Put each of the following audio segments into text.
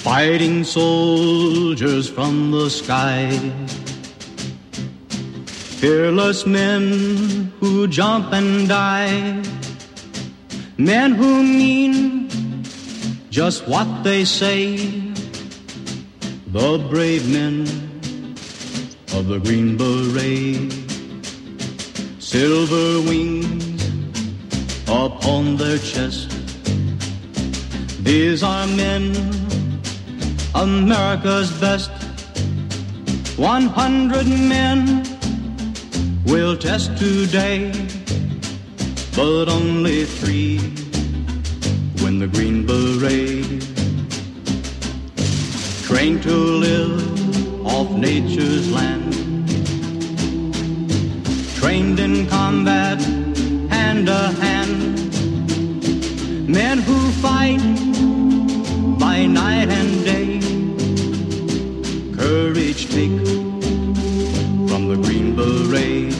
fighting soldiers from the sky, fearless men who jump and die, men who mean just what they say, the brave men of the Green Beret, silver wings upon their chest. These are men, America's best. 100 men will test today, but only 3 win the Green Beret. Trained to live off nature's land, trained in combat hand to hand, men who fight by night and day, courage take from the Green Beret,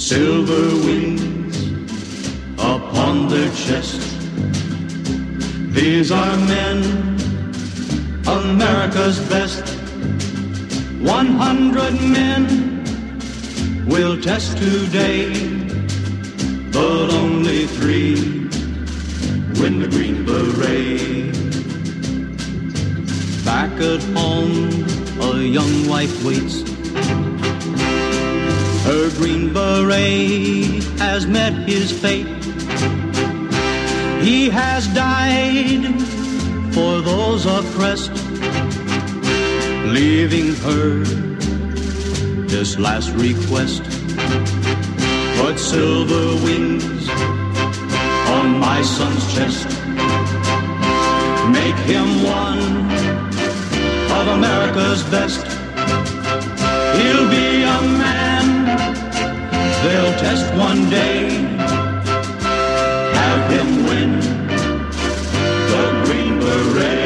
silver wings upon their chest. These are men, America's best. 100 men will test today, but only 3 win the Green Beret. Back at home, a young wife waits. Her Green Beret has met his fate. He has died for those oppressed, leaving her this last request. Put silver wings on my son's chest, make him one of America's best. He'll be a man they'll test one day, have him win the Green Beret.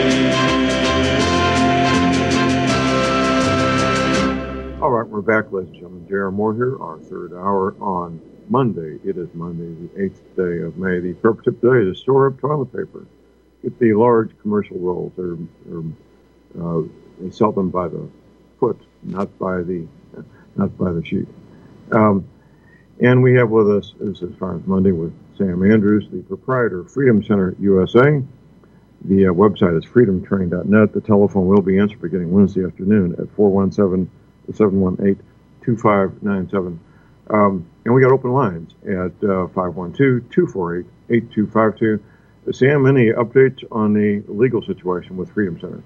All right, we're back, ladies and gentlemen. J.R. Moore here, our third hour on Monday. It is Monday, the 8th day of May. The purpose of today is to store up toilet paper. Get the large commercial rolls. They sell them by the foot, not by the sheet. And we have with us, this is Farms Monday with Sam Andrews, the proprietor of Freedom Center USA. The website is freedomtrain.net. The telephone will be answered beginning Wednesday afternoon at 417-718-2597. And we got open lines at 512-248-8252. Sam, any updates on the legal situation with Freedom Center?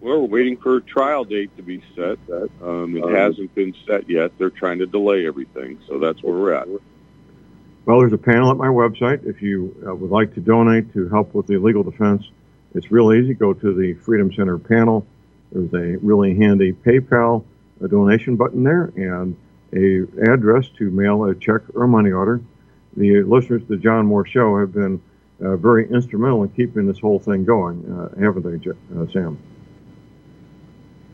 Well, we're waiting for a trial date to be set. It hasn't been set yet. They're trying to delay everything, so that's where we're at. Well, there's a panel at my website. If you would like to donate to help with the legal defense, it's real easy. Go to the Freedom Center panel. There's a really handy PayPal a donation button there, and an address to mail a check or a money order. The listeners to the John Moore Show have been very instrumental in keeping this whole thing going, haven't they, Sam?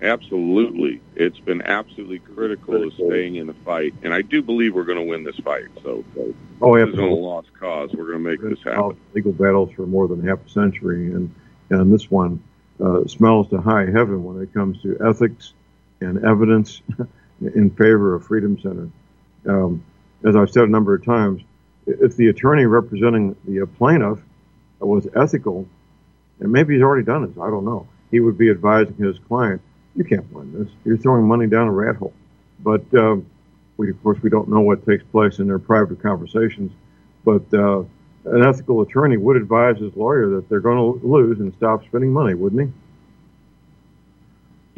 Absolutely. It's been absolutely critical of staying in the fight, and I do believe we're going to win this fight. So this isn't a lost cause. We're going to make this happen. Legal battles for more than half a century, and this one smells to high heaven when it comes to ethics and evidence in favor of Freedom Center. As I've said a number of times, if the attorney representing the plaintiff was ethical, and maybe he's already done this, I don't know, he would be advising his client, you can't win this. You're throwing money down a rat hole. But, we don't know what takes place in their private conversations, but an ethical attorney would advise his lawyer that they're going to lose and stop spending money, wouldn't he?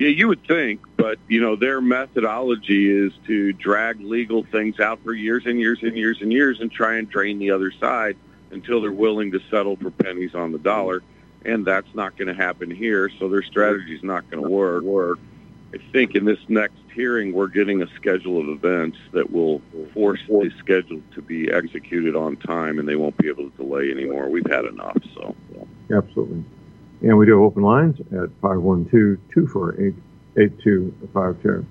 Yeah, you would think, but, their methodology is to drag legal things out for years and years and years and years and try and drain the other side until they're willing to settle for pennies on the dollar, and that's not going to happen here, so their strategy's not going to work. I think in this next hearing, we're getting a schedule of events that will force the schedule to be executed on time, and they won't be able to delay anymore. We've had enough, so. Yeah. Absolutely. And we do open lines at 512-248-8252.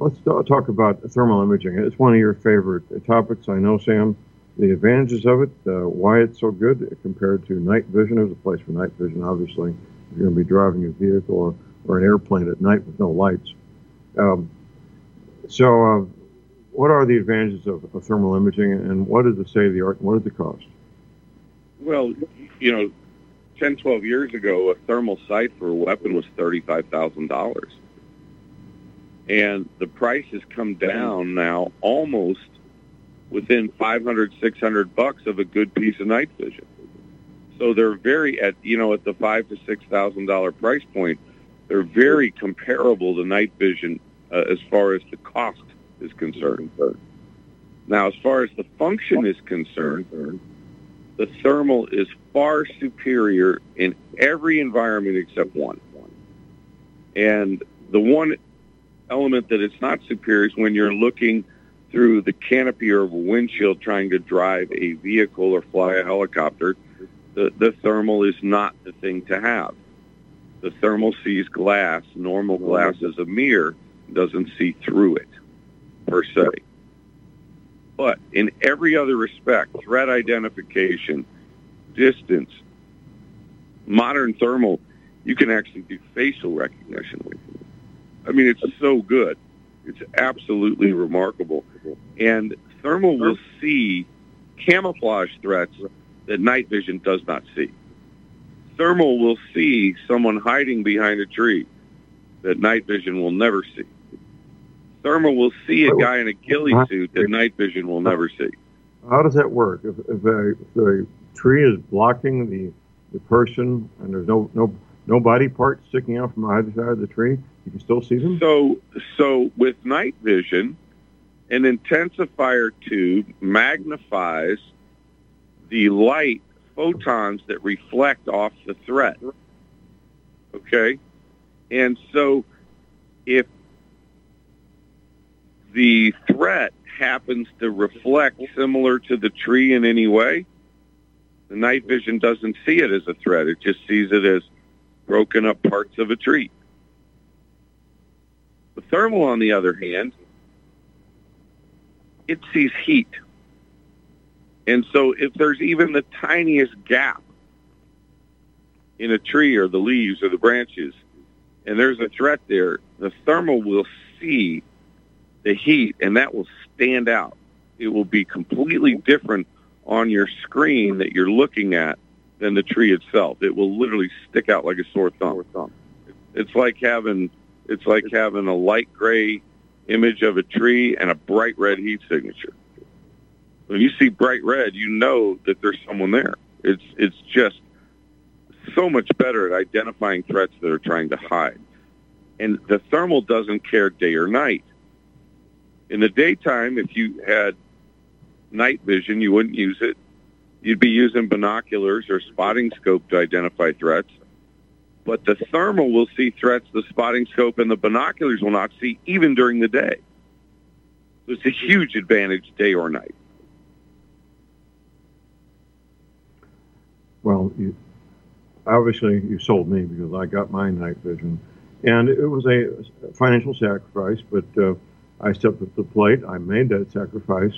Let's talk about thermal imaging. It's one of your favorite topics, I know, Sam. the advantages of it, why it's so good compared to night vision. There's a place for night vision, obviously, if you're going to be driving a vehicle or an airplane at night with no lights. What are the advantages of thermal imaging, and what is the state of the art, and what is the cost? Well, 10, 12 years ago, a thermal sight for a weapon was $35,000. And the price has come down now almost within $500, $600 of a good piece of night vision. So they're very at the $5,000 to $6,000 price point, they're very comparable to night vision as far as the cost is concerned. Now, as far as the function is concerned, the thermal is far superior in every environment except one. And the one element that it's not superior is when you're looking through the canopy or a windshield trying to drive a vehicle or fly a helicopter. The thermal is not the thing to have. The thermal sees glass. Normal glass is a mirror, doesn't see through it, per se. But in every other respect, threat identification, distance, modern thermal, you can actually do facial recognition with it. I mean, it's so good. It's absolutely remarkable. And thermal will see camouflage threats that night vision does not see. Thermal will see someone hiding behind a tree that night vision will never see. Thermal will see a guy in a ghillie suit that night vision will never see. How does that work? If a tree is blocking the person and there's no body part sticking out from either side of the tree, you can still see them? So with night vision, an intensifier tube magnifies the light photons that reflect off the threat. Okay? And so if the threat happens to reflect similar to the tree in any way, the night vision doesn't see it as a threat. It just sees it as broken up parts of a tree. The thermal, on the other hand, it sees heat. And so if there's even the tiniest gap in a tree or the leaves or the branches, and there's a threat there, the thermal will see the heat, and that will stand out. It will be completely different on your screen that you're looking at than the tree itself. It will literally stick out like a sore thumb. It's like having a light gray image of a tree and a bright red heat signature. When you see bright red, you know that there's someone there. It's just so much better at identifying threats that are trying to hide. And the thermal doesn't care day or night. In the daytime, if you had night vision, you wouldn't use it. You'd be using binoculars or spotting scope to identify threats. But the thermal will see threats the spotting scope and the binoculars will not see, even during the day. So it's a huge advantage day or night. Well, you sold me because I got my night vision. And it was a financial sacrifice, but I stepped up to the plate. I made that sacrifice.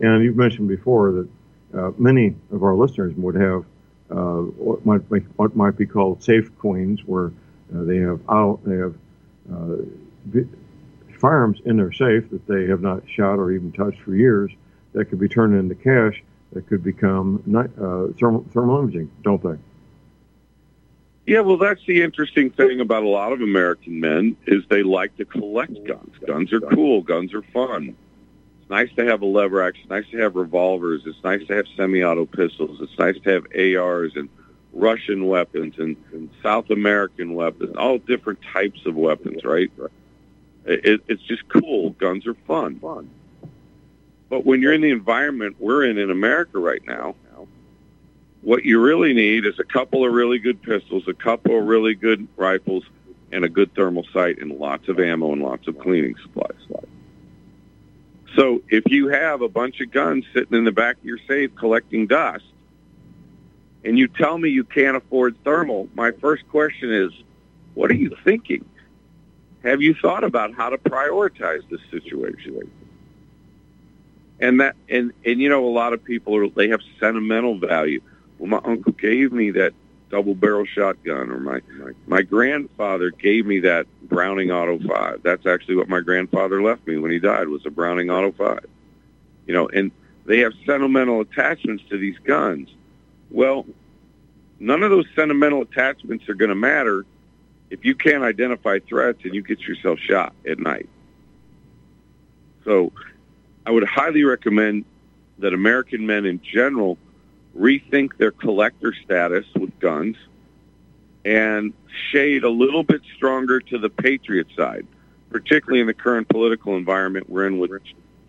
And you've mentioned before that many of our listeners would have what might be called safe coins, where they have firearms in their safe that they have not shot or even touched for years that could be turned into cash that could become thermal imaging, don't they? Yeah, well, that's the interesting thing about a lot of American men is they like to collect guns. Guns are cool. Guns are fun. It's nice to have a lever action. It's nice to have revolvers. It's nice to have semi-auto pistols. It's nice to have ARs and Russian weapons and South American weapons, all different types of weapons, right? It's just cool. Guns are fun. But when you're in the environment we're in America right now, what you really need is a couple of really good pistols, a couple of really good rifles, and a good thermal sight, and lots of ammo and lots of cleaning supplies. So if you have a bunch of guns sitting in the back of your safe collecting dust, and you tell me you can't afford thermal, my first question is, what are you thinking? Have you thought about how to prioritize this situation? And that, and you know, a lot of people are, they have sentimental value. Well, my uncle gave me that double barrel shotgun, or my grandfather gave me that Browning Auto 5. That's actually what my grandfather left me when he died, was a Browning Auto 5. You know, and they have sentimental attachments to these guns. Well, none of those sentimental attachments are going to matter if you can't identify threats and you get yourself shot at night. So I would highly recommend that American men in general rethink their collector status with guns and shade a little bit stronger to the patriot side, particularly in the current political environment we're in with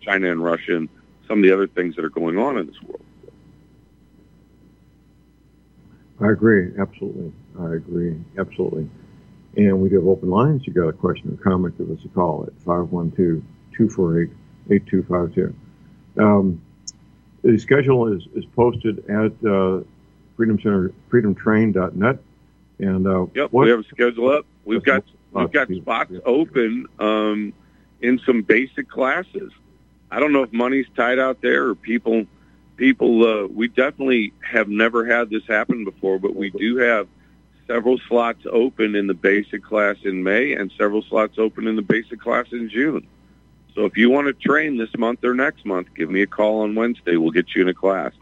China and Russia and some of the other things that are going on in this world. I agree. Absolutely. I agree. Absolutely. And we do open lines. You got a question or comment, give us a call at 512-248-8252. The schedule is posted at Freedom Center, freedomtrain.net. And yep, we have a schedule up. We've got spots open in some basic classes. I don't know if money's tied out there or people. We definitely have never had this happen before, but we do have several slots open in the basic class in May and several slots open in the basic class in June. So if you want to train this month or next month, give me a call on Wednesday. We'll get you in a class.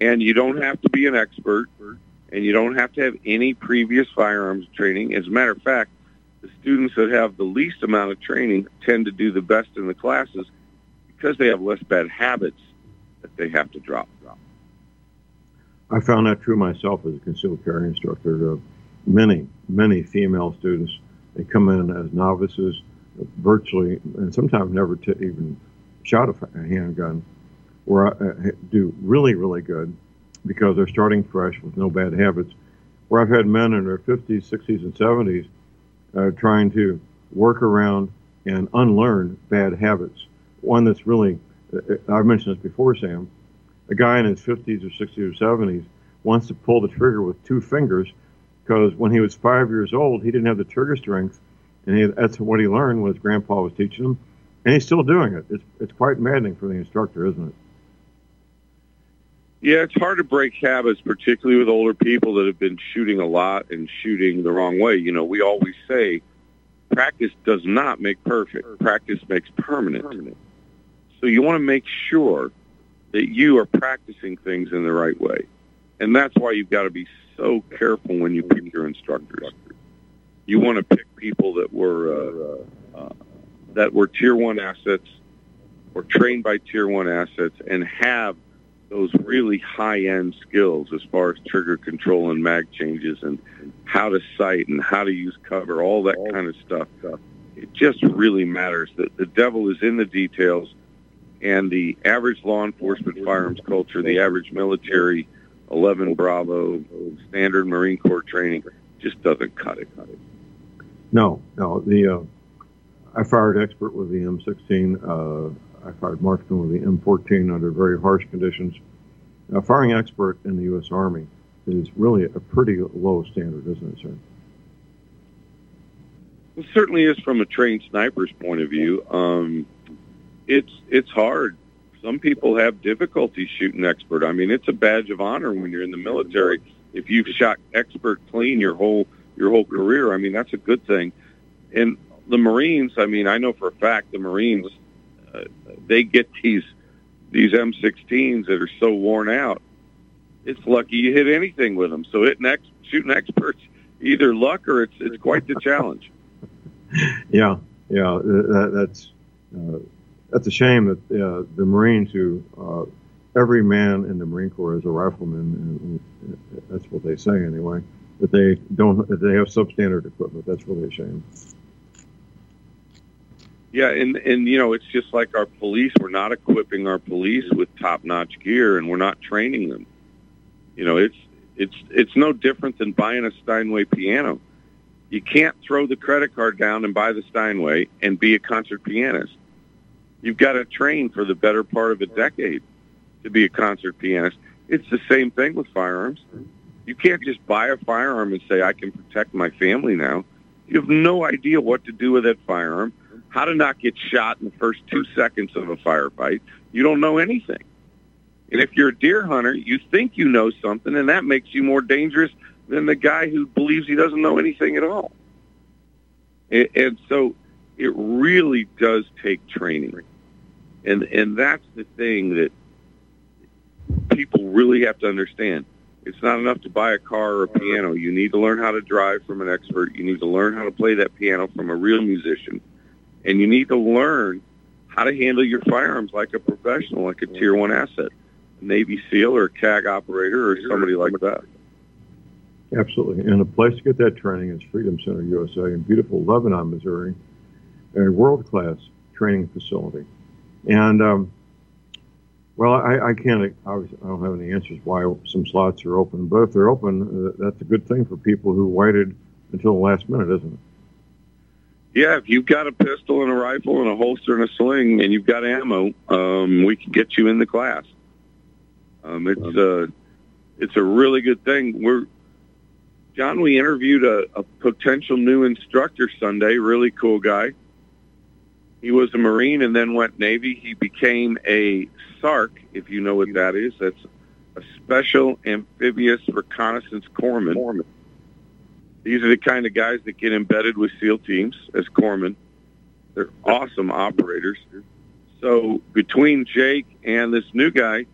And you don't have to be an expert, and you don't have to have any previous firearms training. As a matter of fact, the students that have the least amount of training tend to do the best in the classes because they have less bad habits that they have to drop. I found that true myself as a concealed carry instructor. Many, many female students, they come in as novices, virtually, and sometimes never even shot a handgun, where I do really, really good because they're starting fresh with no bad habits, where I've had men in their 50s, 60s, and 70s trying to work around and unlearn bad habits. One that's really, I've mentioned this before, Sam, a guy in his 50s or 60s or 70s wants to pull the trigger with two fingers because when he was 5 years old, he didn't have the trigger strength. And that's what he learned when his grandpa was teaching him. And he's still doing it. It's quite maddening for the instructor, isn't it? Yeah, it's hard to break habits, particularly with older people that have been shooting a lot and shooting the wrong way. You know, we always say practice does not make perfect. Practice makes permanent. So you want to make sure that you are practicing things in the right way. And that's why you've got to be so careful when you pick your instructors. You want to pick people that were Tier 1 assets or trained by Tier 1 assets and have those really high-end skills as far as trigger control and mag changes and how to sight and how to use cover, all that kind of stuff. It just really matters. The devil is in the details, and the average law enforcement firearms culture, the average military, 11 Bravo, standard Marine Corps training, just doesn't cut it. No. I fired Expert with the M16. I fired Marksman with the M14 under very harsh conditions. Now, firing Expert in the U.S. Army is really a pretty low standard, isn't it, sir? It certainly is from a trained sniper's point of view. It's hard. Some people have difficulty shooting Expert. I mean, it's a badge of honor when you're in the military. If you've shot Expert clean your whole career, I mean, that's a good thing. And the Marines, I mean, I know for a fact the Marines, they get these M16s that are so worn out. It's lucky you hit anything with them. So shooting Expert's either luck or it's quite the challenge. Yeah. That's a shame that the Marines who. Every man in the Marine Corps is a rifleman, and that's what they say anyway. That they have substandard equipment. That's really a shame. Yeah, and you know, it's just like our police. We're not equipping our police with top-notch gear, and we're not training them. You know, it's no different than buying a Steinway piano. You can't throw the credit card down and buy the Steinway and be a concert pianist. You've got to train for the better part of a decade to be a concert pianist. It's the same thing with firearms. You can't just buy a firearm and say, I can protect my family now. You have no idea what to do with that firearm. how to not get shot in the first 2 seconds of a firefight. You don't know anything. And if you're a deer hunter, you think you know something, and that makes you more dangerous than the guy who believes he doesn't know anything at all. And so it really does take training. And that's the thing that people really have to understand. It's not enough to buy a car or a piano. You need to learn how to drive from an expert. You need to learn how to play that piano from a real musician. And you need to learn how to handle your firearms like a professional, like a Tier 1 asset, a Navy SEAL or a CAG operator or somebody like that. Absolutely. And a place to get that training is Freedom Center USA in beautiful Lebanon, Missouri, a world-class training facility. And, well, I can't, obviously, I don't have any answers why some slots are open, but if they're open, that's a good thing for people who waited until the last minute, isn't it? Yeah, if you've got a pistol and a rifle and a holster and a sling and you've got ammo, we can get you in the class. It's a really good thing. We interviewed a potential new instructor Sunday, really cool guy. He was a Marine and then went Navy. He became a SARC, if you know what that is. That's a Special Amphibious Reconnaissance Corpsman. These are the kind of guys that get embedded with SEAL teams as corpsmen. They're awesome operators. So between Jake and this new guy,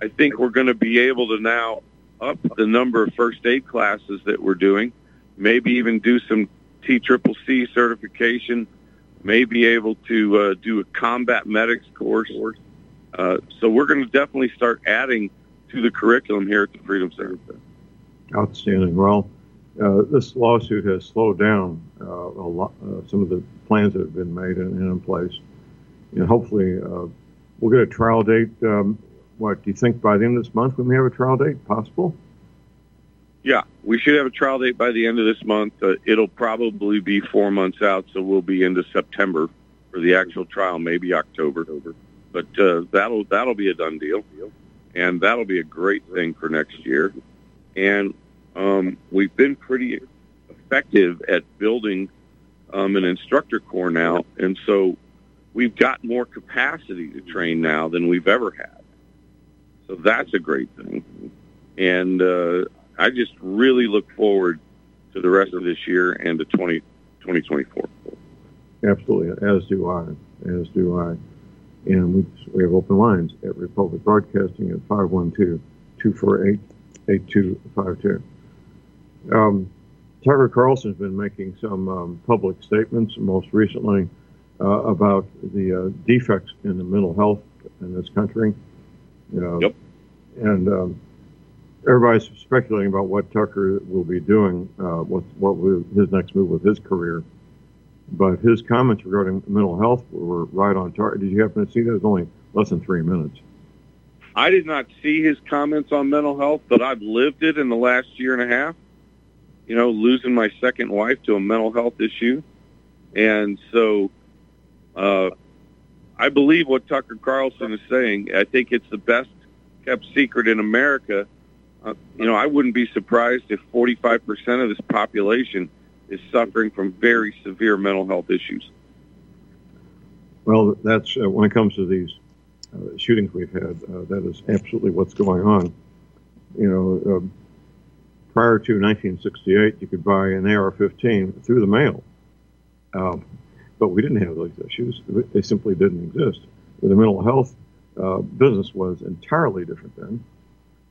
I think we're going to be able to now up the number of first aid classes that we're doing, maybe even do some TCCC certification, may be able to do a combat medics course. So we're going to definitely start adding to the curriculum here at the Freedom Center. Outstanding. Well, this lawsuit has slowed down a lot, some of the plans that have been made and in place. And hopefully we'll get a trial date. What, do you think by the end of this month we may have a trial date possible? Yeah, we should have a trial date by the end of this month. It'll probably be 4 months out, so we'll be into September for the actual trial, maybe October. But that'll be a done deal, and that'll be a great thing for next year. And we've been pretty effective at building an instructor corps now, and so we've got more capacity to train now than we've ever had. So that's a great thing. And I just really look forward to the rest of this year and to 2024. Absolutely, as do I. And we have open lines at Republic Broadcasting at 512-248-8252. Tucker Carlson's been making some public statements, most recently about the defects in the mental health in this country. Yep. And everybody's speculating about what Tucker will be doing, his next move with his career. But his comments regarding mental health were right on target. Did you happen to see those? Only less than 3 minutes. I did not see his comments on mental health, but I've lived it in the last year and a half. You know, losing my second wife to a mental health issue. And so I believe what Tucker Carlson is saying. I think it's the best kept secret in America. I wouldn't be surprised if 45% of this population is suffering from very severe mental health issues. Well, that's when it comes to these shootings we've had, that is absolutely what's going on. Prior to 1968, you could buy an AR-15 through the mail. But we didn't have those issues. They simply didn't exist. The mental health business was entirely different then.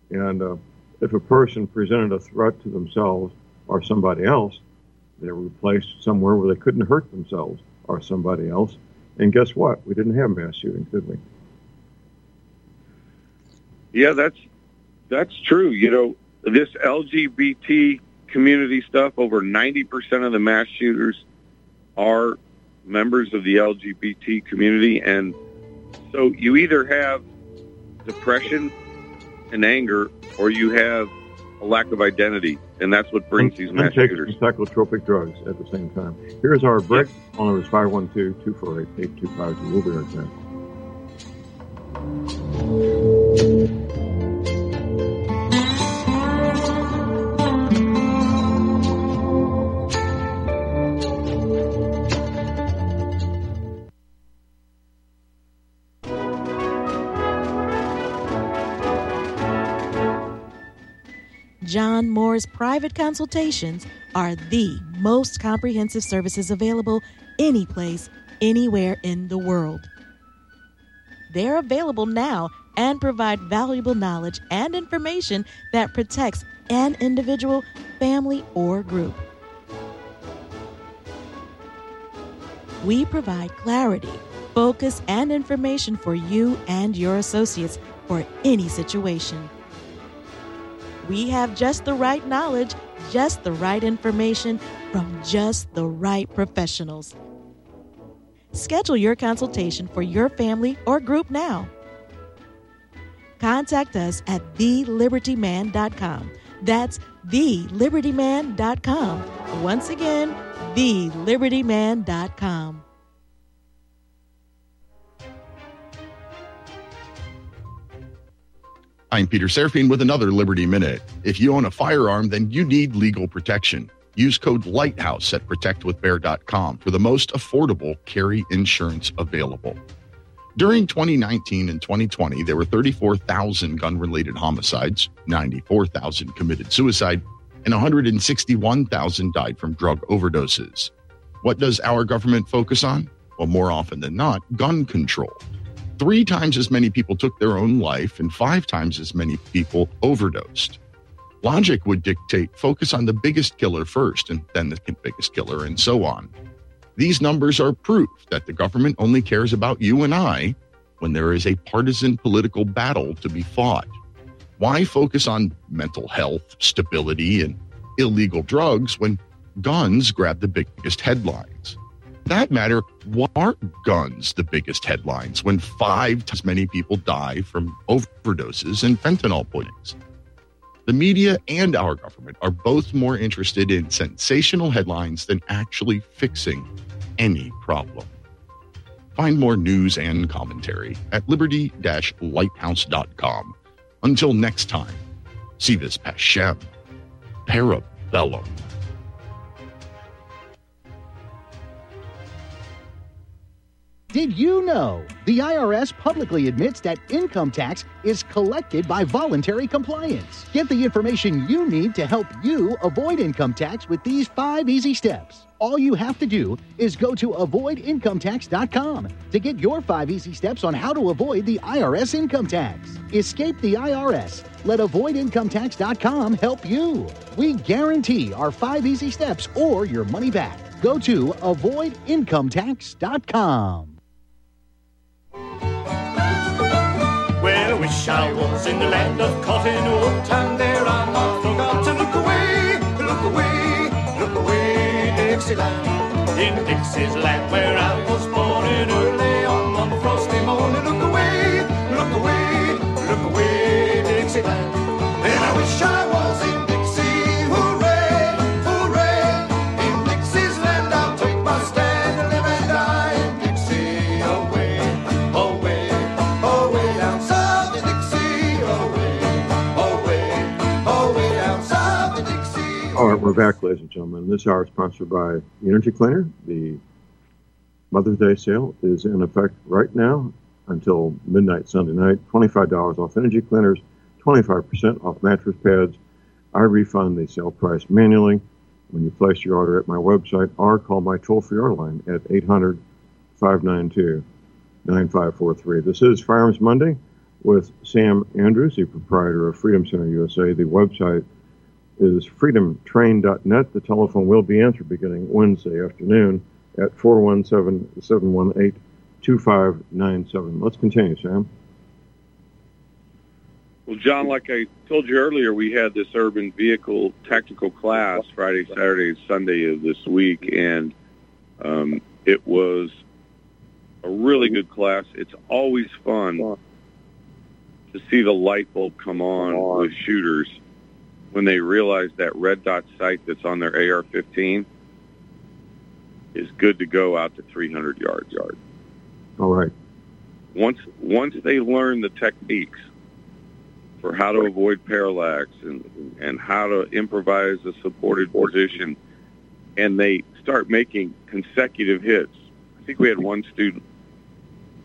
And if a person presented a threat to themselves or somebody else, they were placed somewhere where they couldn't hurt themselves or somebody else. And guess what? We didn't have mass shootings, did we? Yeah, that's true. This LGBT community stuff, over 90% of the mass shooters are members of the LGBT community. And so you either have depression and anger, or you have a lack of identity, and that's what brings these mass shooters. Psychotropic drugs at the same time. Here's our break. Phone number is 512-248-8252. We'll be right back. John Moore's private consultations are the most comprehensive services available any place, anywhere in the world. They're available now and provide valuable knowledge and information that protects an individual, family, or group. We provide clarity, focus, and information for you and your associates for any situation. We have just the right knowledge, just the right information from just the right professionals. Schedule your consultation for your family or group now. Contact us at TheLibertyMan.com. That's TheLibertyMan.com. Once again, TheLibertyMan.com. I'm Peter Serafine with another Liberty Minute. If you own a firearm, then you need legal protection. Use code LIGHTHOUSE at ProtectWithBear.com for the most affordable carry insurance available. During 2019 and 2020, there were 34,000 gun-related homicides, 94,000 committed suicide, and 161,000 died from drug overdoses. What does our government focus on? Well, more often than not, gun control. 3 times as many people took their own life and 5 times as many people overdosed. Logic would dictate focus on the biggest killer first and then the biggest killer and so on. These numbers are proof that the government only cares about you and I when there is a partisan political battle to be fought. Why focus on mental health, stability, and illegal drugs when guns grab the biggest headlines? For that matter, why aren't guns the biggest headlines when 5 times as many people die from overdoses and fentanyl poisonings? The media and our government are both more interested in sensational headlines than actually fixing any problem. Find more news and commentary at liberty-lighthouse.com. Until next time, Sivis Pashem, Parabellum. Did you know the IRS publicly admits that income tax is collected by voluntary compliance? Get the information you need to help you avoid income tax with these 5 easy steps. All you have to do is go to avoidincometax.com to get your 5 easy steps on how to avoid the IRS income tax. Escape the IRS. Let avoidincometax.com help you. We guarantee our 5 easy steps or your money back. Go to avoidincometax.com. Well, I wish I was in the land of cotton wool, and there I might forgot to look away, look away, look away, Dixieland. In Dixie's land where I was born in early on one frosty morning, look away, look away, look away, Dixieland. And I wish I was in Dixie, hooray, hooray. In Dixie's land I'll take my stand, live and die in Dixie, away, away, away down south in Dixie, away, away, away down south in Dixie. All right, we're back, ladies and gentlemen. This hour is sponsored by Energy Cleaner. The Mother's Day sale is in effect right now until midnight Sunday night. $25 off energy cleaners, 25% off mattress pads. I refund the sale price manually when you place your order at my website or call my toll-free order line at 800-592-9543. This is Firearms Monday with Sam Andrews, the proprietor of Freedom Center USA. The website is freedomtrain.net. The telephone will be answered beginning Wednesday afternoon at 417-718-2597. Let's continue, Sam. Well, John, like I told you earlier, we had this urban vehicle tactical class Friday, Saturday, and Sunday of this week, and it was a really good class. It's always fun to see the light bulb come on with shooters when they realize that red dot sight that's on their AR-15 is good to go out to 300 yards. All right. Once they learn the techniques for how to avoid parallax and how to improvise a supported position, and they start making consecutive hits. I think we had one student,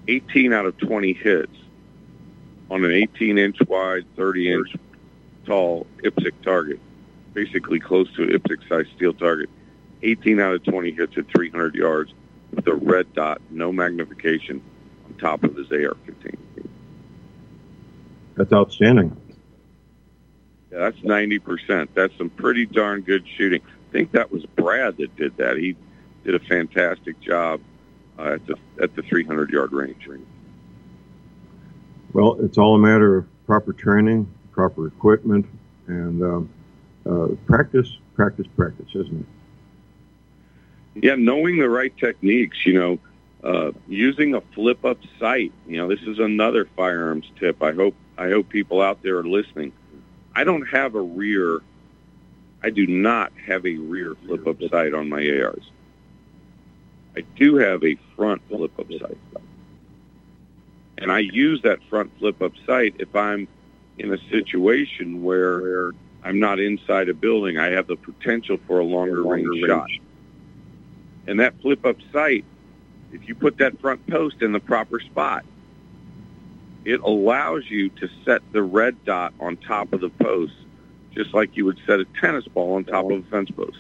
18 out of 20 hits on an 18-inch wide, 30-inch tall IPSC target, basically close to an IPSC-sized steel target. 18 out of 20 hits at 300 yards with a red dot, no magnification, on top of his AR-15. That's outstanding. Yeah, that's 90%. That's some pretty darn good shooting. I think that was Brad that did that. He did a fantastic job at the 300-yard range. Well, it's all a matter of proper training, proper equipment, and practice, isn't it? Yeah, knowing the right techniques, using a flip-up sight. This is another firearms tip. I hope people out there are listening. I do not have a rear flip-up sight on my ARs. I do have a front flip-up sight. And I use that front flip-up sight if I'm in a situation where I'm not inside a building. I have the potential for a longer range shot. And that flip-up sight, if you put that front post in the proper spot, it allows you to set the red dot on top of the post just like you would set a tennis ball on top of a fence post.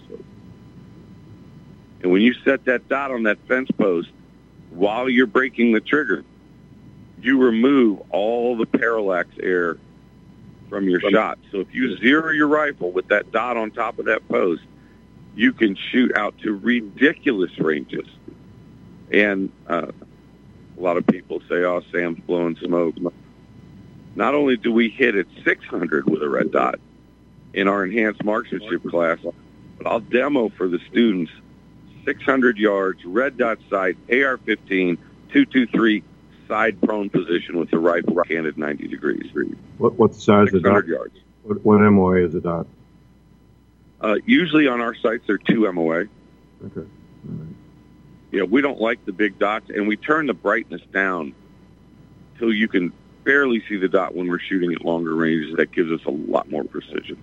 And when you set that dot on that fence post, while you're breaking the trigger, you remove all the parallax error from your shot. So if you zero your rifle with that dot on top of that post, you can shoot out to ridiculous ranges. And a lot of people say, oh, Sam's blowing smoke. Not only do we hit at 600 with a red dot in our enhanced marksmanship class, but I'll demo for the students 600 yards, red dot sight, AR-15, 223, side prone position with the rifle right-handed 90 degrees. What size is the dot? 600 yards. What MOA is the dot? Usually on our sites, they're 2 MOA. Okay. All right. Yeah, we don't like the big dots, and we turn the brightness down till you can barely see the dot when we're shooting at longer ranges. That gives us a lot more precision.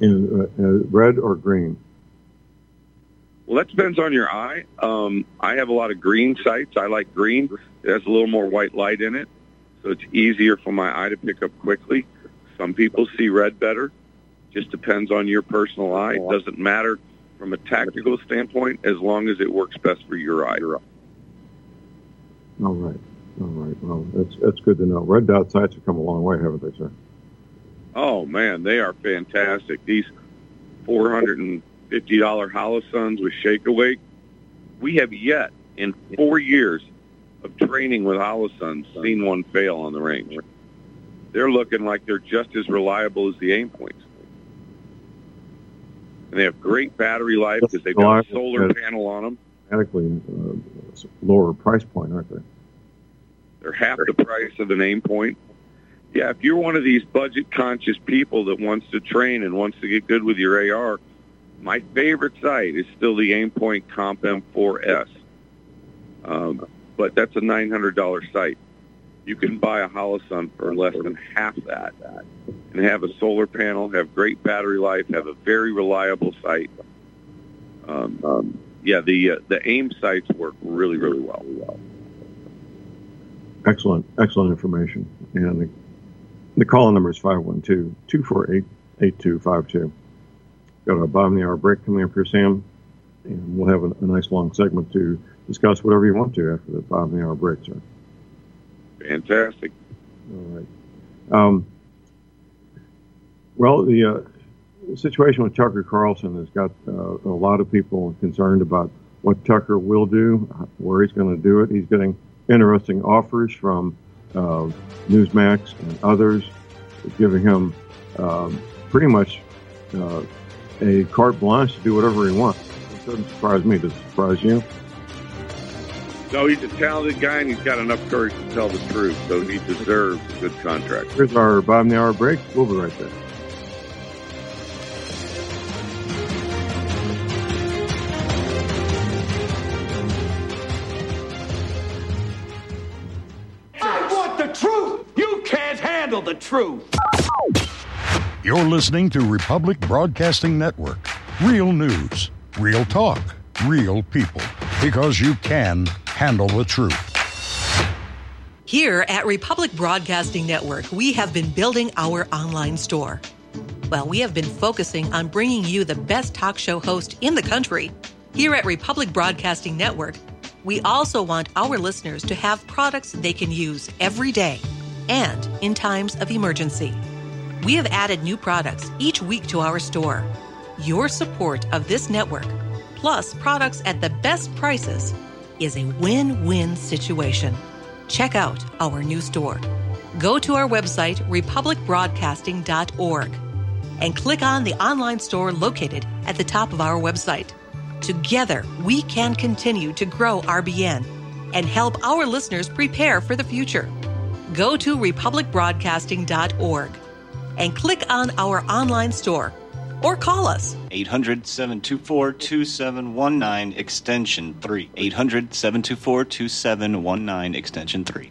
In red or green? Well, that depends on your eye. I have a lot of green sights. I like green. It has a little more white light in it, so it's easier for my eye to pick up quickly. Some people see red better. Just depends on your personal eye. It doesn't matter from a tactical standpoint as long as it works best for your eye. All right. Well, that's good to know. Red dot sights have come a long way, haven't they, sir? Oh, man, they are fantastic. These $450 Holosuns with shake awake, we have yet in 4 years of training with Holosuns seen one fail on the range. They're looking like they're just as reliable as the Aimpoints. And they have great battery life because they've got a solar panel on them. Radically lower price point, aren't they? They're half the price of an Aimpoint. Yeah, if you're one of these budget-conscious people that wants to train and wants to get good with your AR, my favorite sight is still the Aimpoint Comp M4S. But that's a $900 sight. You can buy a Holosun for less than half that and have a solar panel, have great battery life, have a very reliable sight. The AIM sights work really, really well. Excellent information. And the call number is 512-248-8252. Got a bottom of the hour break coming up here, Sam, and we'll have a nice long segment to discuss whatever you want to after the bottom of the hour break, sir. Fantastic. All right. The situation with Tucker Carlson has got a lot of people concerned about what Tucker will do, where he's going to do it. He's getting interesting offers from Newsmax and others, giving him pretty much a carte blanche to do whatever he wants. It doesn't surprise me. Does it surprise you? No, he's a talented guy, and he's got enough courage to tell the truth, so he deserves a good contract. Here's our bottom of the hour break. We'll be right back. I want the truth! You can't handle the truth! You're listening to Republic Broadcasting Network. Real news, real talk, real people. Because you can handle the truth. Here at Republic Broadcasting Network, we have been building our online store. Well, we have been focusing on bringing you the best talk show host in the country. Here at Republic Broadcasting Network, we also want our listeners to have products they can use every day and in times of emergency. We have added new products each week to our store. Your support of this network, plus products at the best prices, is a win-win situation. Check out our new store. Go to our website, republicbroadcasting.org, and click on the online store located at the top of our website. Together, we can continue to grow RBN and help our listeners prepare for the future. Go to republicbroadcasting.org and click on our online store or call us. 800-724-2719, extension 3. 800-724-2719, extension 3.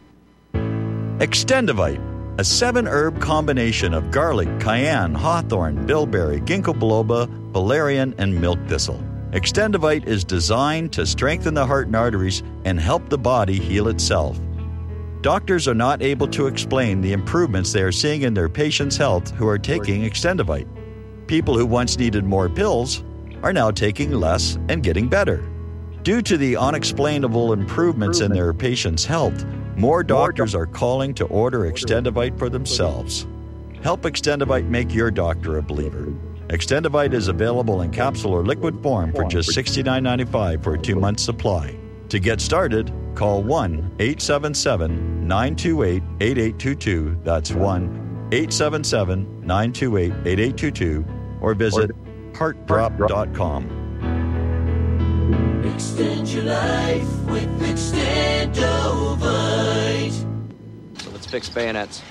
Extendivite, a 7-herb combination of garlic, cayenne, hawthorn, bilberry, ginkgo biloba, valerian, and milk thistle. Extendivite is designed to strengthen the heart and arteries and help the body heal itself. Doctors are not able to explain the improvements they are seeing in their patients' health who are taking Extendivite. People who once needed more pills are now taking less and getting better. Due to the unexplainable improvements in their patients' health, more doctors are calling to order Extendivite for themselves. Help Extendivite make your doctor a believer. Extendivite is available in capsule or liquid form for just $69.95 for a 2-month supply. To get started, call 1-877-928-8822. That's 1-877-928-8822 or visit heartdrop.com. Extend your life with Extendivite. So let's fix bayonets.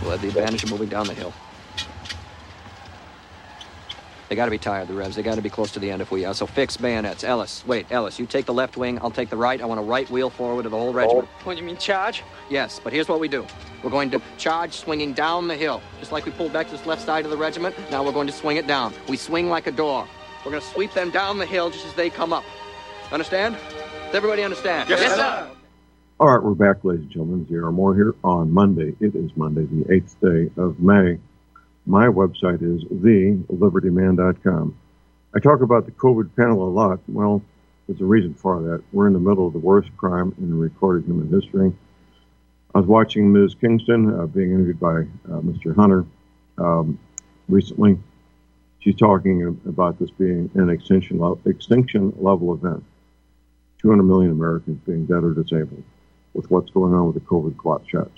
We'll have the advantage of moving down the hill. They got to be tired, the Revs. They got to be close to the end if we are. So fix bayonets. Ellis, you take the left wing. I'll take the right. I want a right wheel forward of the whole regiment. What, you mean charge? Yes, but here's what we do. We're going to charge swinging down the hill. Just like we pulled back to this left side of the regiment, now we're going to swing it down. We swing like a door. We're going to sweep them down the hill just as they come up. Understand? Does everybody understand? Yes, sir. All right, we're back, ladies and gentlemen. J.R. Moore here on Monday. It is Monday, the 8th day of May. My website is TheLibertyMan.com. I talk about the COVID panel a lot. Well, there's a reason for that. We're in the middle of the worst crime in recorded human history. I was watching Ms. Kingston being interviewed by Mr. Hunter recently. She's talking about this being an extinction level event. 200 million Americans being dead or disabled with what's going on with the COVID clot shots.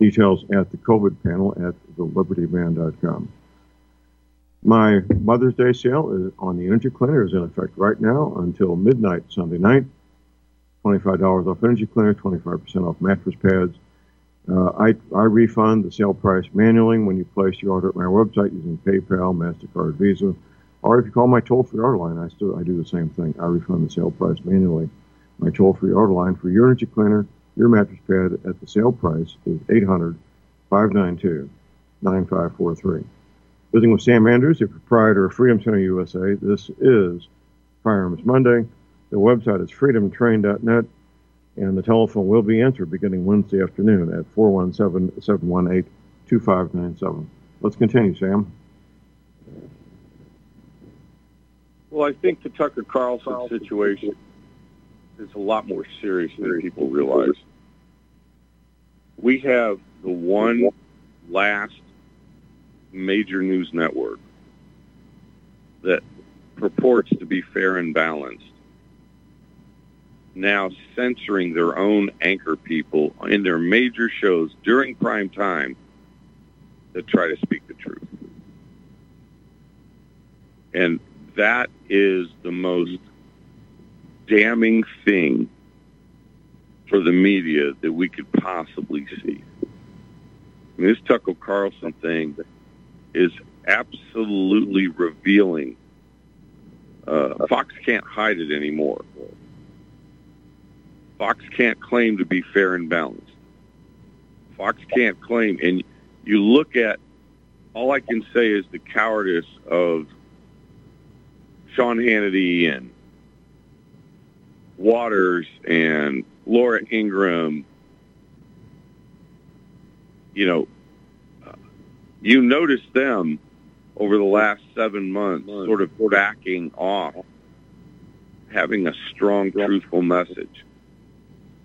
Details at the COVID panel at thelibertyman.com. My Mother's Day sale is on the Energy Cleaner is in effect right now until midnight Sunday night. $25 off Energy Cleaner, 25% off mattress pads. I refund the sale price manually when you place your order at my website using PayPal, MasterCard, Visa, or if you call my toll-free order line, I do the same thing. I refund the sale price manually. My toll-free order line for your Energy Cleaner, your mattress pad at the sale price is 800-592-9543. Visiting with Sam Andrews, the proprietor of Freedom Center USA. This is Firearms Monday. The website is freedomtrain.net, and the telephone will be answered beginning Wednesday afternoon at 417-718-2597. Let's continue, Sam. Well, I think the Tucker Carlson situation is a lot more serious than people realize. we have the one last major news network that purports to be fair and balanced now censoring their own anchor people in their major shows during prime time that try to speak the truth. And that is the most damning thing for the media that we could possibly see. I mean, this Tucker Carlson thing is absolutely revealing. Fox can't hide it anymore. Fox can't claim to be fair and balanced. Fox can't claim, and you look at, all I can say is the cowardice of Sean Hannity and Waters and Laura Ingraham. You notice them over the last 7 months sort of backing off, having a strong, truthful message.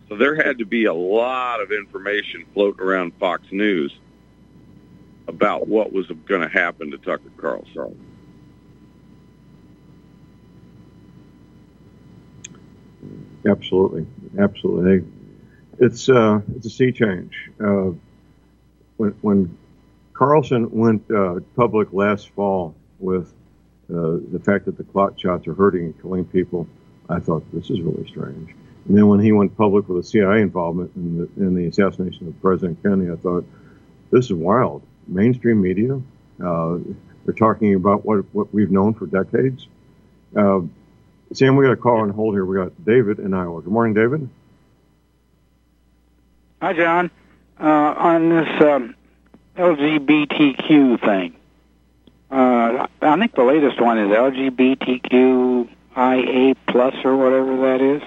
So there had to be a lot of information floating around Fox News about what was going to happen to Tucker Carlson. Absolutely. It's a sea change. When Carlson went public last fall with the fact that the clot shots are hurting and killing people, I thought, this is really strange. And then when he went public with the CIA involvement in the assassination of President Kennedy, I thought, this is wild. Mainstream media, they're talking about what we've known for decades. Sam, we got a call on hold here. We got David in Iowa. Good morning, David. Hi, John. On this LGBTQ thing, I think the latest one is LGBTQIA plus or whatever that is.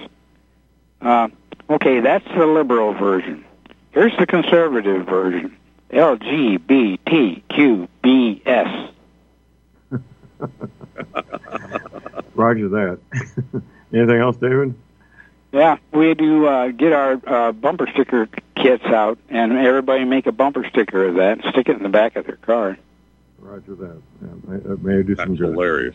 Okay, that's the liberal version. Here's the conservative version, LGBTQBS. Roger that. Anything else, David? Yeah, we do get our bumper sticker kits out, and everybody make a bumper sticker of that and stick it in the back of their car. Roger that. Yeah, that may do some good. That's hilarious.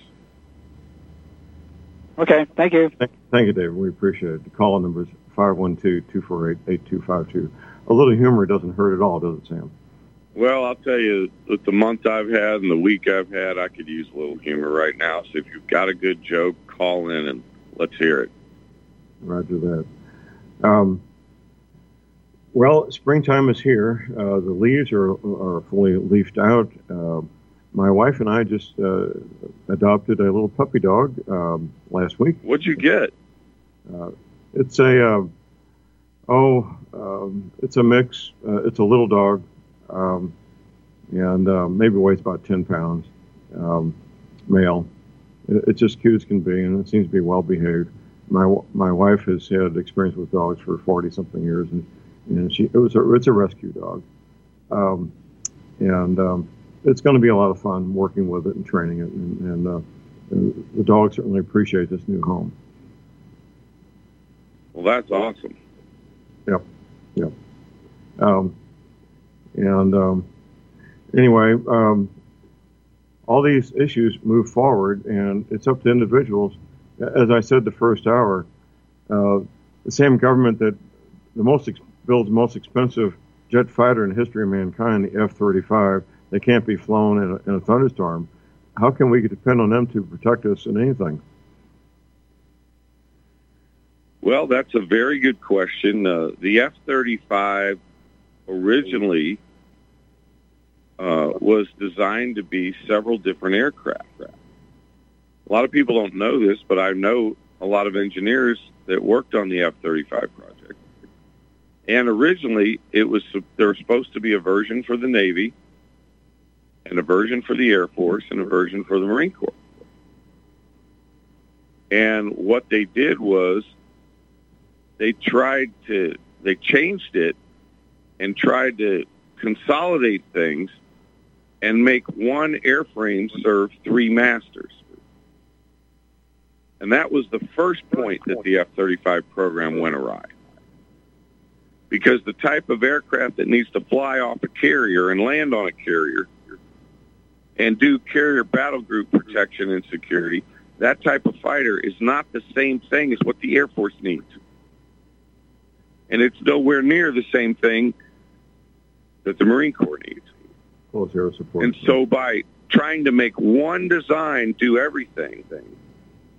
Okay, thank you. Thank you, David. We appreciate it. The call number is 512-248-8252. A little humor doesn't hurt at all, does it, Sam? Well, I'll tell you, with the month I've had and the week I've had, I could use a little humor right now. So if you've got a good joke, call in and let's hear it. Roger that. Well, springtime is here. The leaves are fully leafed out. My wife and I just adopted a little puppy dog last week. What'd you get? It's it's a mix. It's a little dog. And maybe weighs about 10 pounds, male. It's just cute as can be, and it seems to be well-behaved. My wife has had experience with dogs for 40-something years, and it's a rescue dog. It's going to be a lot of fun working with it and training it, and the dog certainly appreciates this new home. Well, that's awesome. Yep. Anyway, all these issues move forward, and it's up to individuals. As I said the first hour, the same government that builds the most expensive jet fighter in the history of mankind, the F-35, they can't be flown in a thunderstorm. How can we depend on them to protect us in anything? Well, that's a very good question. The F-35 originally was designed to be several different aircraft. A lot of people don't know this, but I know a lot of engineers that worked on the F-35 project. And originally, there was supposed to be a version for the Navy, and a version for the Air Force, and a version for the Marine Corps. And what they did was they changed it and tried to consolidate things and make one airframe serve three masters. And that was the first point that the F-35 program went awry. because the type of aircraft that needs to fly off a carrier and land on a carrier and do carrier battle group protection and security, that type of fighter is not the same thing as what the Air Force needs. And it's nowhere near the same thing that the Marine Corps needs. Well, zero support. And so by trying to make one design do everything,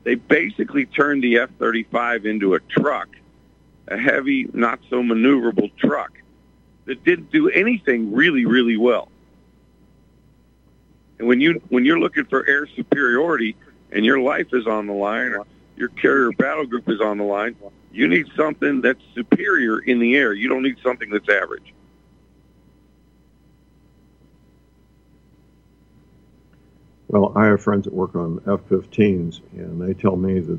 they basically turned the F-35 into a truck, a heavy, not-so-maneuverable truck that didn't do anything really, really well. And when you're looking for air superiority and your life is on the line or your carrier battle group is on the line, you need something that's superior in the air. You don't need something that's average. Well, I have friends that work on F-15s, and they tell me that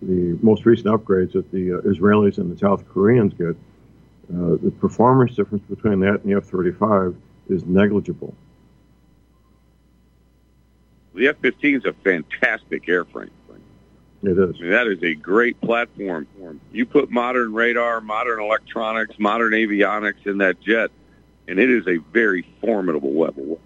the most recent upgrades that the Israelis and the South Koreans get, the performance difference between that and the F-35 is negligible. The F-15 is a fantastic airframe. It is. I mean, that is a great platform. You put modern radar, modern electronics, modern avionics in that jet, and it is a very formidable weapon.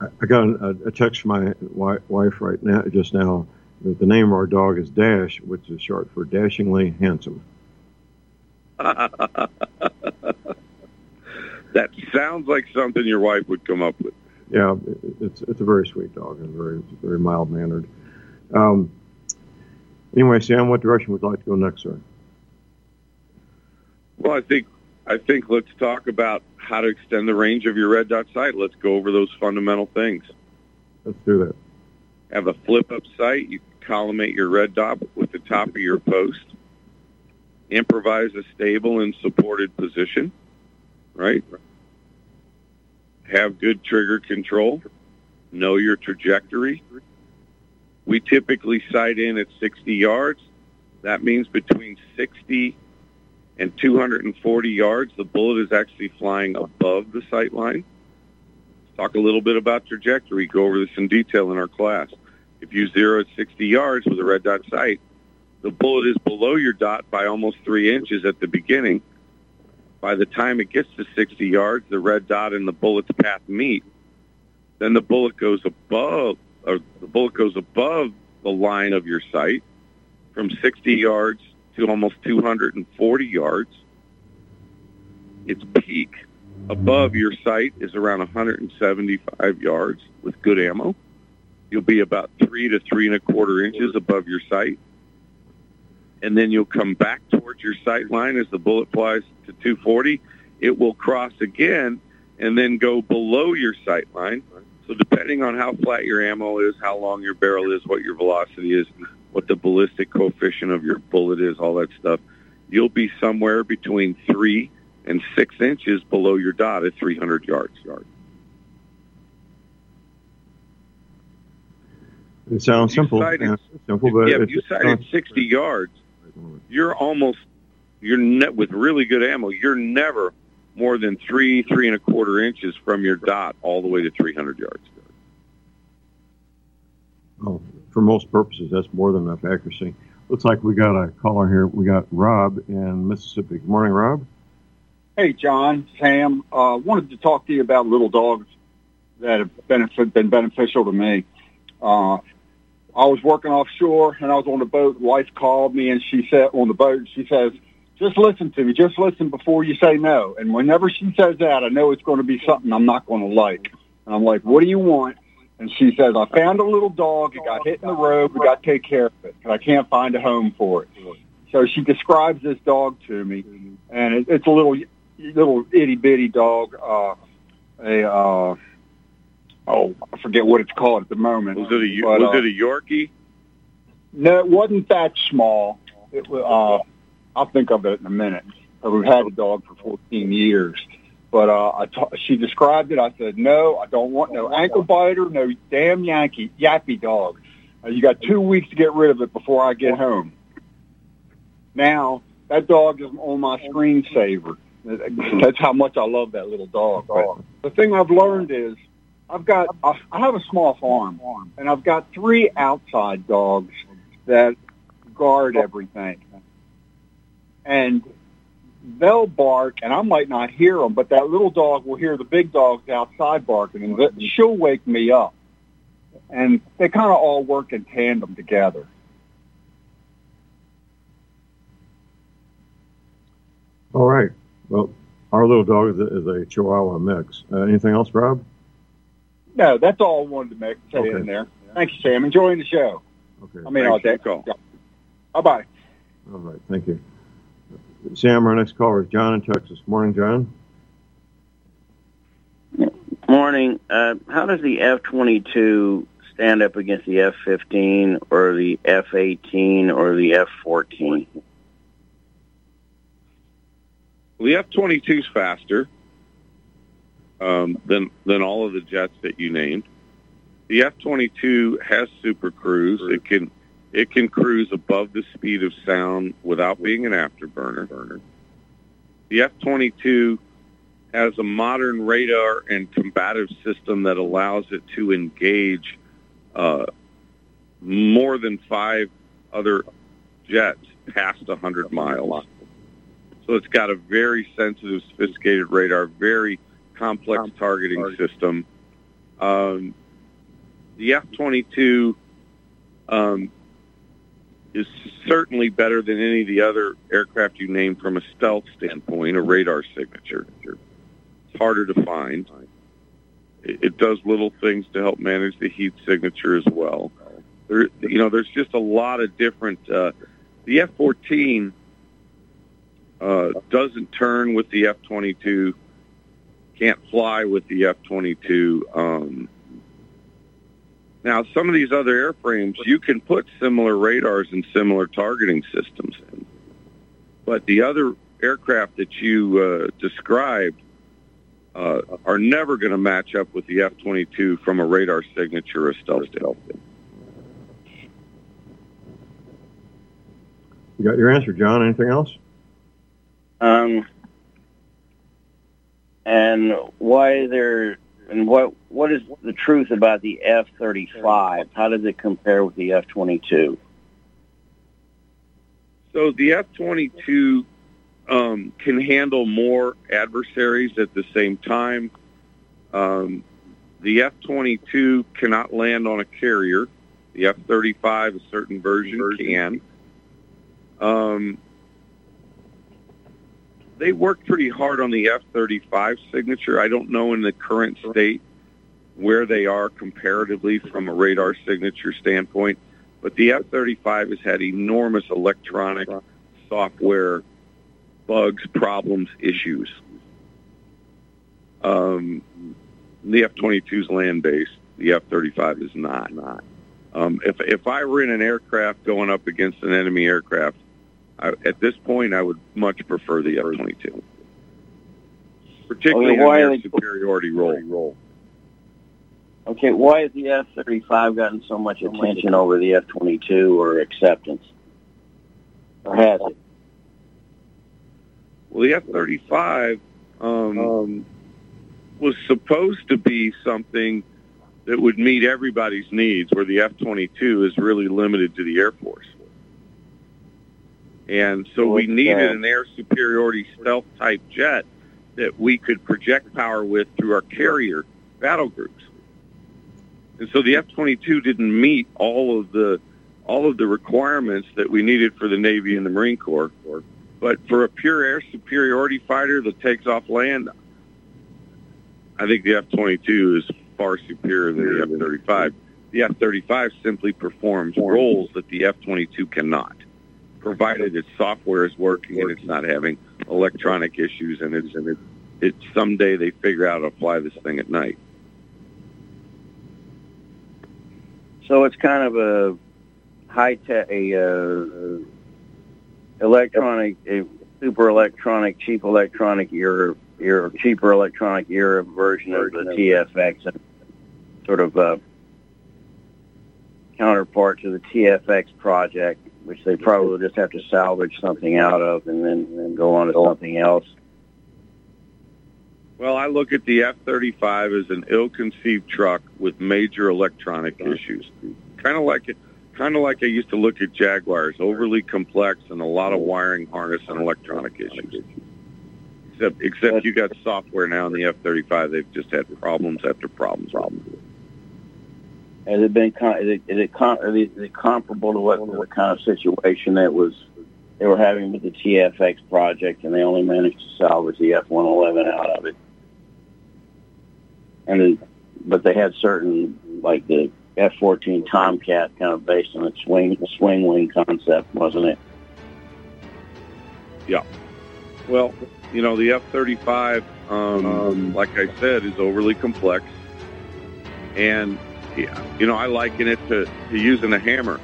I got a text from my wife right now, just now, that the name of our dog is Dash, which is short for Dashingly Handsome. That sounds like something your wife would come up with. Yeah, it's a very sweet dog and very, very mild-mannered. Anyway, Sam, what direction would you like to go next, sir? Well, I think let's talk about how to extend the range of your red dot sight. Let's go over those fundamental things. Let's do that. Have a flip-up sight. You collimate your red dot with the top of your post. Improvise a stable and supported position, right? Have good trigger control. Know your trajectory. We typically sight in at 60 yards. That means between 60 and 240 yards, the bullet is actually flying above the sight line. Let's talk a little bit about trajectory. Go over this in detail in our class. If you zero at 60 yards with a red dot sight, the bullet is below your dot by almost 3 inches at the beginning. By the time it gets to 60 yards, the red dot and the bullet's path meet. Then the bullet goes above the line of your sight from 60 yards to almost 240 yards. Its peak above your sight is around 175 yards with good ammo. You'll be about 3 to 3 1/4 inches above your sight. And then you'll come back towards your sight line as the bullet flies to 240. It will cross again and then go below your sight line. So depending on how flat your ammo is, how long your barrel is, what your velocity is, what the ballistic coefficient of your bullet is, all that stuff, you'll be somewhere between 3 and 6 inches below your dot at 300 yards. It sounds simple. If you sight at 60 yards, with really good ammo, you're never more than 3 3 1/4 inches from your dot all the way to 300 yards. Oh, for most purposes, that's more than enough accuracy. Looks like we got a caller here. We got Rob in Mississippi. Good morning, Rob. Hey, John, Sam. Wanted to talk to you about little dogs that have been beneficial to me. I was working offshore, and I was on the boat. Wife called me, and she said on the boat, she says, "Just listen to me. Just listen before you say no." And whenever she says that, I know it's going to be something I'm not going to like. And I'm like, "What do you want?" And she says, "I found a little dog. It got hit in the road. We got to take care of it, and I can't find a home for it." So she describes this dog to me, and it's a little itty bitty dog. I forget what it's called at the moment. Was it a Yorkie? No, it wasn't that small. It was, I'll think of it in a minute. We've had a dog for 14 years. But she described it. I said, "No, I don't want no ankle biter, no damn yappy dog. You got 2 weeks to get rid of it before I get home." Now, that dog is on my screensaver. That's how much I love that little dog. But the thing I've learned is, I have a small farm, and I've got 3 outside dogs that guard everything. and they'll bark, and I might not hear them, but that little dog will hear the big dogs outside barking, and she'll wake me up. And they kind of all work in tandem together. All right. Well, our little dog is a Chihuahua mix. Anything else, Rob? No, that's all I wanted to make. Okay. In there. Thank you, Sam. Enjoying the show. Okay. I mean, all day. Bye-bye. All right. Thank you. Sam, our next caller is John in Texas. Morning, John. Morning. How does the F-22 stand up against the F-15 or the F-18 or the F-14? Well, the F-22 is faster than all of the jets that you named. The F-22 has Super Cruise. It can cruise above the speed of sound without being an afterburner. The F-22 has a modern radar and combative system that allows it to engage more than 5 other jets past 100 miles. So it's got a very sensitive, sophisticated radar, very complex targeting system. The F-22 is certainly better than any of the other aircraft you named from a stealth standpoint, a radar signature. It's harder to find. It does little things to help manage the heat signature as well. There's just a lot of different... the F-14... doesn't turn with the F-22, can't fly with the F-22. Now, some of these other airframes, you can put similar radars and similar targeting systems in. But the other aircraft that you described are never going to match up with the F-22 from a radar signature or stealth standpoint. You got your answer, John. Anything else? And why there? And what is the truth about the F-35? How does it compare with the F-22? So the F-22 can handle more adversaries at the same time. The F-22 cannot land on a carrier. The F-35, a certain version, can. They worked pretty hard on the F-35 signature. I don't know in the current state where they are comparatively from a radar signature standpoint, but the F-35 has had enormous electronic software bugs, problems, issues. The F-22 is land-based. The F-35 is not. If I were in an aircraft going up against an enemy aircraft, at this point, I would much prefer the F-22, particularly in their superiority role. Okay, why has the F-35 gotten so much attention over the F-22 or acceptance? Or has it? Well, the F-35 was supposed to be something that would meet everybody's needs, where the F-22 is really limited to the Air Force. And so we needed an air superiority stealth-type jet that we could project power with through our carrier battle groups. And so the F-22 didn't meet all of the requirements that we needed for the Navy and the Marine Corps. But for a pure air superiority fighter that takes off land, I think the F-22 is far superior than the F-35. The F-35 simply performs roles that the F-22 cannot, provided its software is working and it's not having electronic issues, and it's someday they figure out how to fly this thing at night. So it's kind of a high-tech, super electronic, cheaper electronic era version of the TFX, sort of a counterpart to the TFX project, which they probably will just have to salvage something out of and then go on to something else. Well, I look at the F-35 as an ill-conceived truck with major electronic issues. Kind of like kind of like I used to look at Jaguars, overly complex and a lot of wiring harness and electronic issues. Except you got software now in the F-35. They've just had problems after problems. Has it been? Is it comparable to what kind of situation that was they were having with the TFX project, and they only managed to salvage the F-111 out of it? But they had certain, like the F-14 Tomcat, kind of based on the swing wing concept, wasn't it? Yeah. Well, you know, the F-35, like I said, is overly complex, and you know, I liken it to using a hammer.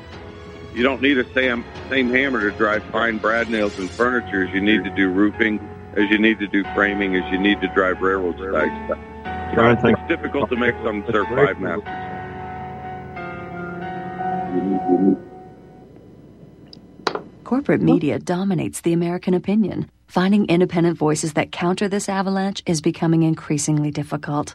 You don't need a same hammer to drive fine brad nails and furniture as you need to do roofing, as you need to do framing, as you need to drive railroad ties. It's difficult to make some Surf 5 masters. Corporate media dominates the American opinion. Finding independent voices that counter this avalanche is becoming increasingly difficult.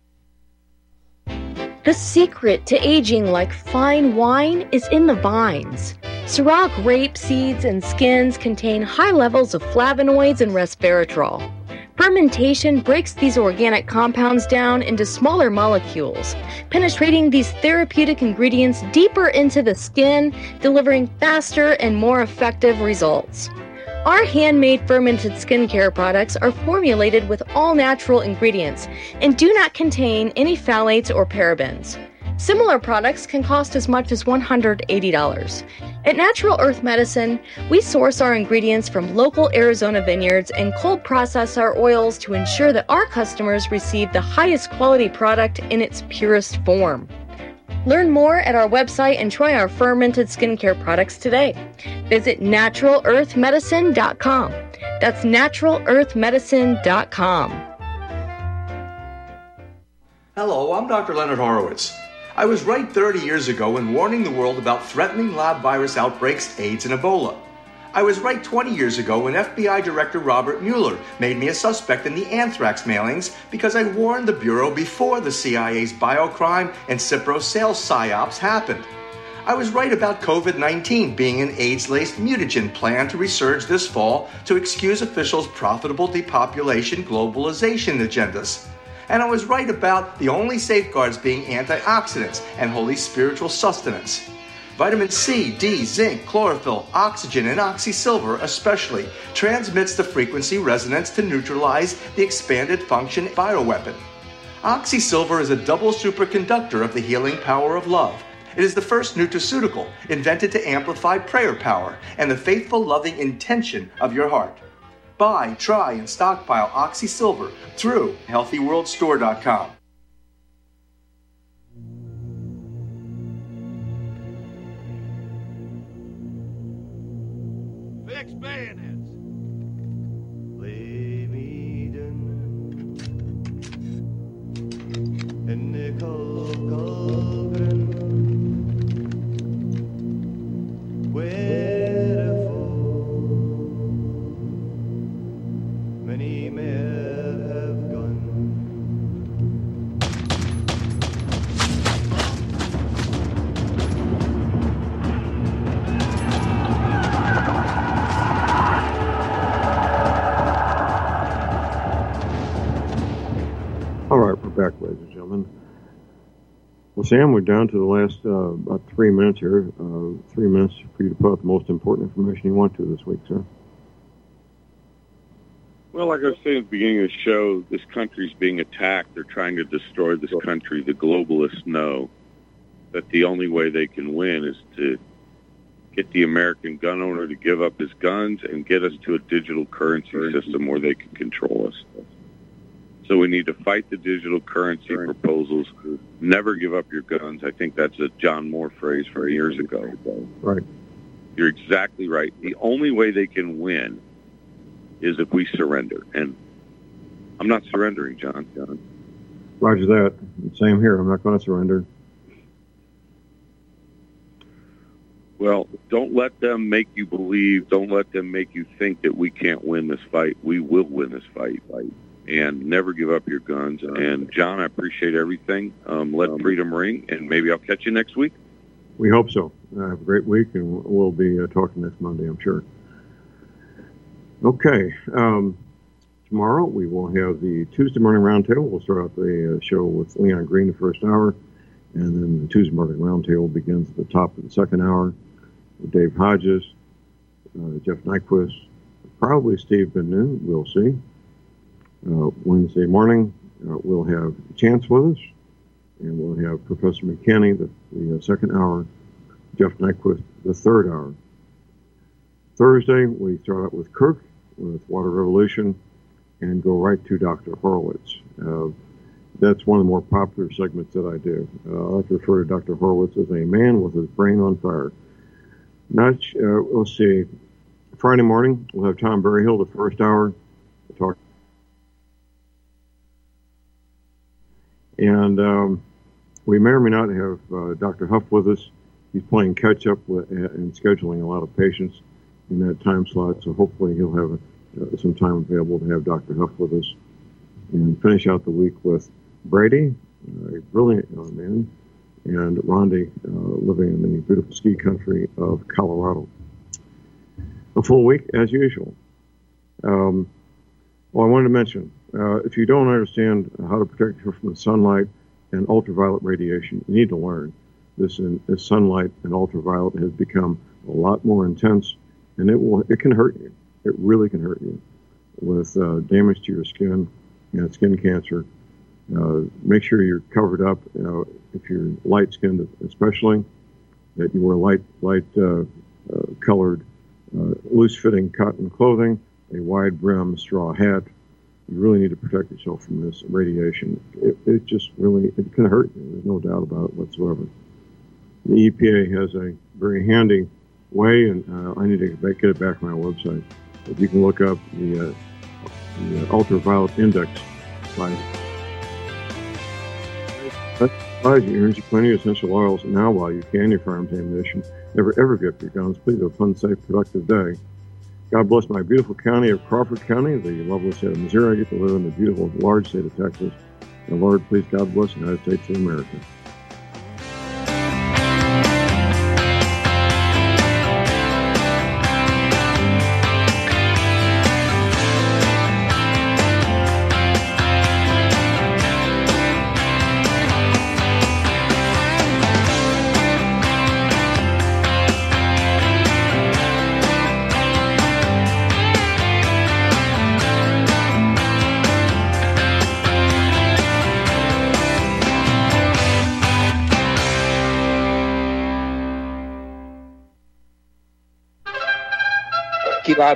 The secret to aging like fine wine is in the vines. Syrah grape seeds and skins contain high levels of flavonoids and resveratrol. Fermentation breaks these organic compounds down into smaller molecules, penetrating these therapeutic ingredients deeper into the skin, delivering faster and more effective results. Our handmade fermented skincare products are formulated with all natural ingredients and do not contain any phthalates or parabens. Similar products can cost as much as $180. At Natural Earth Medicine, we source our ingredients from local Arizona vineyards and cold process our oils to ensure that our customers receive the highest quality product in its purest form. Learn more at our website and try our fermented skincare products today. Visit naturalearthmedicine.com. That's naturalearthmedicine.com. Hello, I'm Dr. Leonard Horowitz. I was right 30 years ago in warning the world about threatening lab virus outbreaks, AIDS, and Ebola. I was right 20 years ago when FBI Director Robert Mueller made me a suspect in the anthrax mailings because I warned the Bureau before the CIA's biocrime and Cipro sales psyops happened. I was right about COVID-19 being an AIDS-laced mutagen planned to resurge this fall to excuse officials' profitable depopulation globalization agendas. And I was right about the only safeguards being antioxidants and holy spiritual sustenance. Vitamin C, D, zinc, chlorophyll, oxygen, and oxysilver especially transmits the frequency resonance to neutralize the expanded function bioweapon. Oxysilver is a double superconductor of the healing power of love. It is the first nutraceutical invented to amplify prayer power and the faithful, loving intention of your heart. Buy, try, and stockpile Oxysilver through HealthyWorldStore.com. Sam, we're down to the last about 3 minutes here. 3 minutes for you to put out the most important information you want to this week, sir. Well, like I was saying at the beginning of the show, this country's being attacked. They're trying to destroy this country. The globalists know that the only way they can win is to get the American gun owner to give up his guns and get us to a digital currency system where they can control us. So we need to fight the digital currency proposals. Never give up your guns. I think that's a John Moore phrase from years ago. Right. You're exactly right. The only way they can win is if we surrender. And I'm not surrendering, John. Roger that. Same here. I'm not going to surrender. Well, don't let them make you believe, don't let them make you think that we can't win this fight. We will win this fight. And never give up your guns. And, John, I appreciate everything. Let freedom ring, and maybe I'll catch you next week. We hope so. Have a great week, and we'll be talking next Monday, I'm sure. Okay, tomorrow we will have the Tuesday morning roundtable. We'll start out the show with Leon Green the first hour, and then the Tuesday morning roundtable begins at the top of the second hour with Dave Hodges, Jeff Nyquist, probably Steve Bennoo, we'll see. Wednesday morning we'll have Chance with us, and we'll have Professor McKinney the second hour, Jeff Nyquist the third hour. Thursday we start out with Kirk with Water Revolution and go right to Dr. Horowitz. That's one of the more popular segments that I do. I like to refer to Dr. Horowitz as a man with his brain on fire. We'll see. Friday morning we'll have Tom Berryhill the first hour to talk. And we may or may not have Dr. Huff with us. He's playing catch-up and scheduling a lot of patients in that time slot, so hopefully he'll have some time available to have Dr. Huff with us. And finish out the week with Brady, a brilliant young man, and Rondi, living in the beautiful ski country of Colorado. A full week, as usual. Well, I wanted to mention, if you don't understand how to protect yourself from the sunlight and ultraviolet radiation, you need to learn. This sunlight and ultraviolet has become a lot more intense, and it can hurt you. It really can hurt you with damage to your skin and skin cancer. Make sure you're covered up. If you're light-skinned, especially, that you wear light-colored, loose-fitting cotton clothing, a wide-brim straw hat. You really need to protect yourself from this radiation. It just really, it can hurt you. There's no doubt about it whatsoever. The EPA has a very handy way, and I need to get it back on my website. But you can look up the ultraviolet index by your Energy Cleaner essential oils now while you can. Your firearms ammunition. Never ever give up your guns. Please have a fun, safe, productive day. God bless my beautiful county of Crawford County, the lovely state of Missouri. I get to live in the beautiful, large state of Texas. And Lord, please, God bless the United States of America. Gilad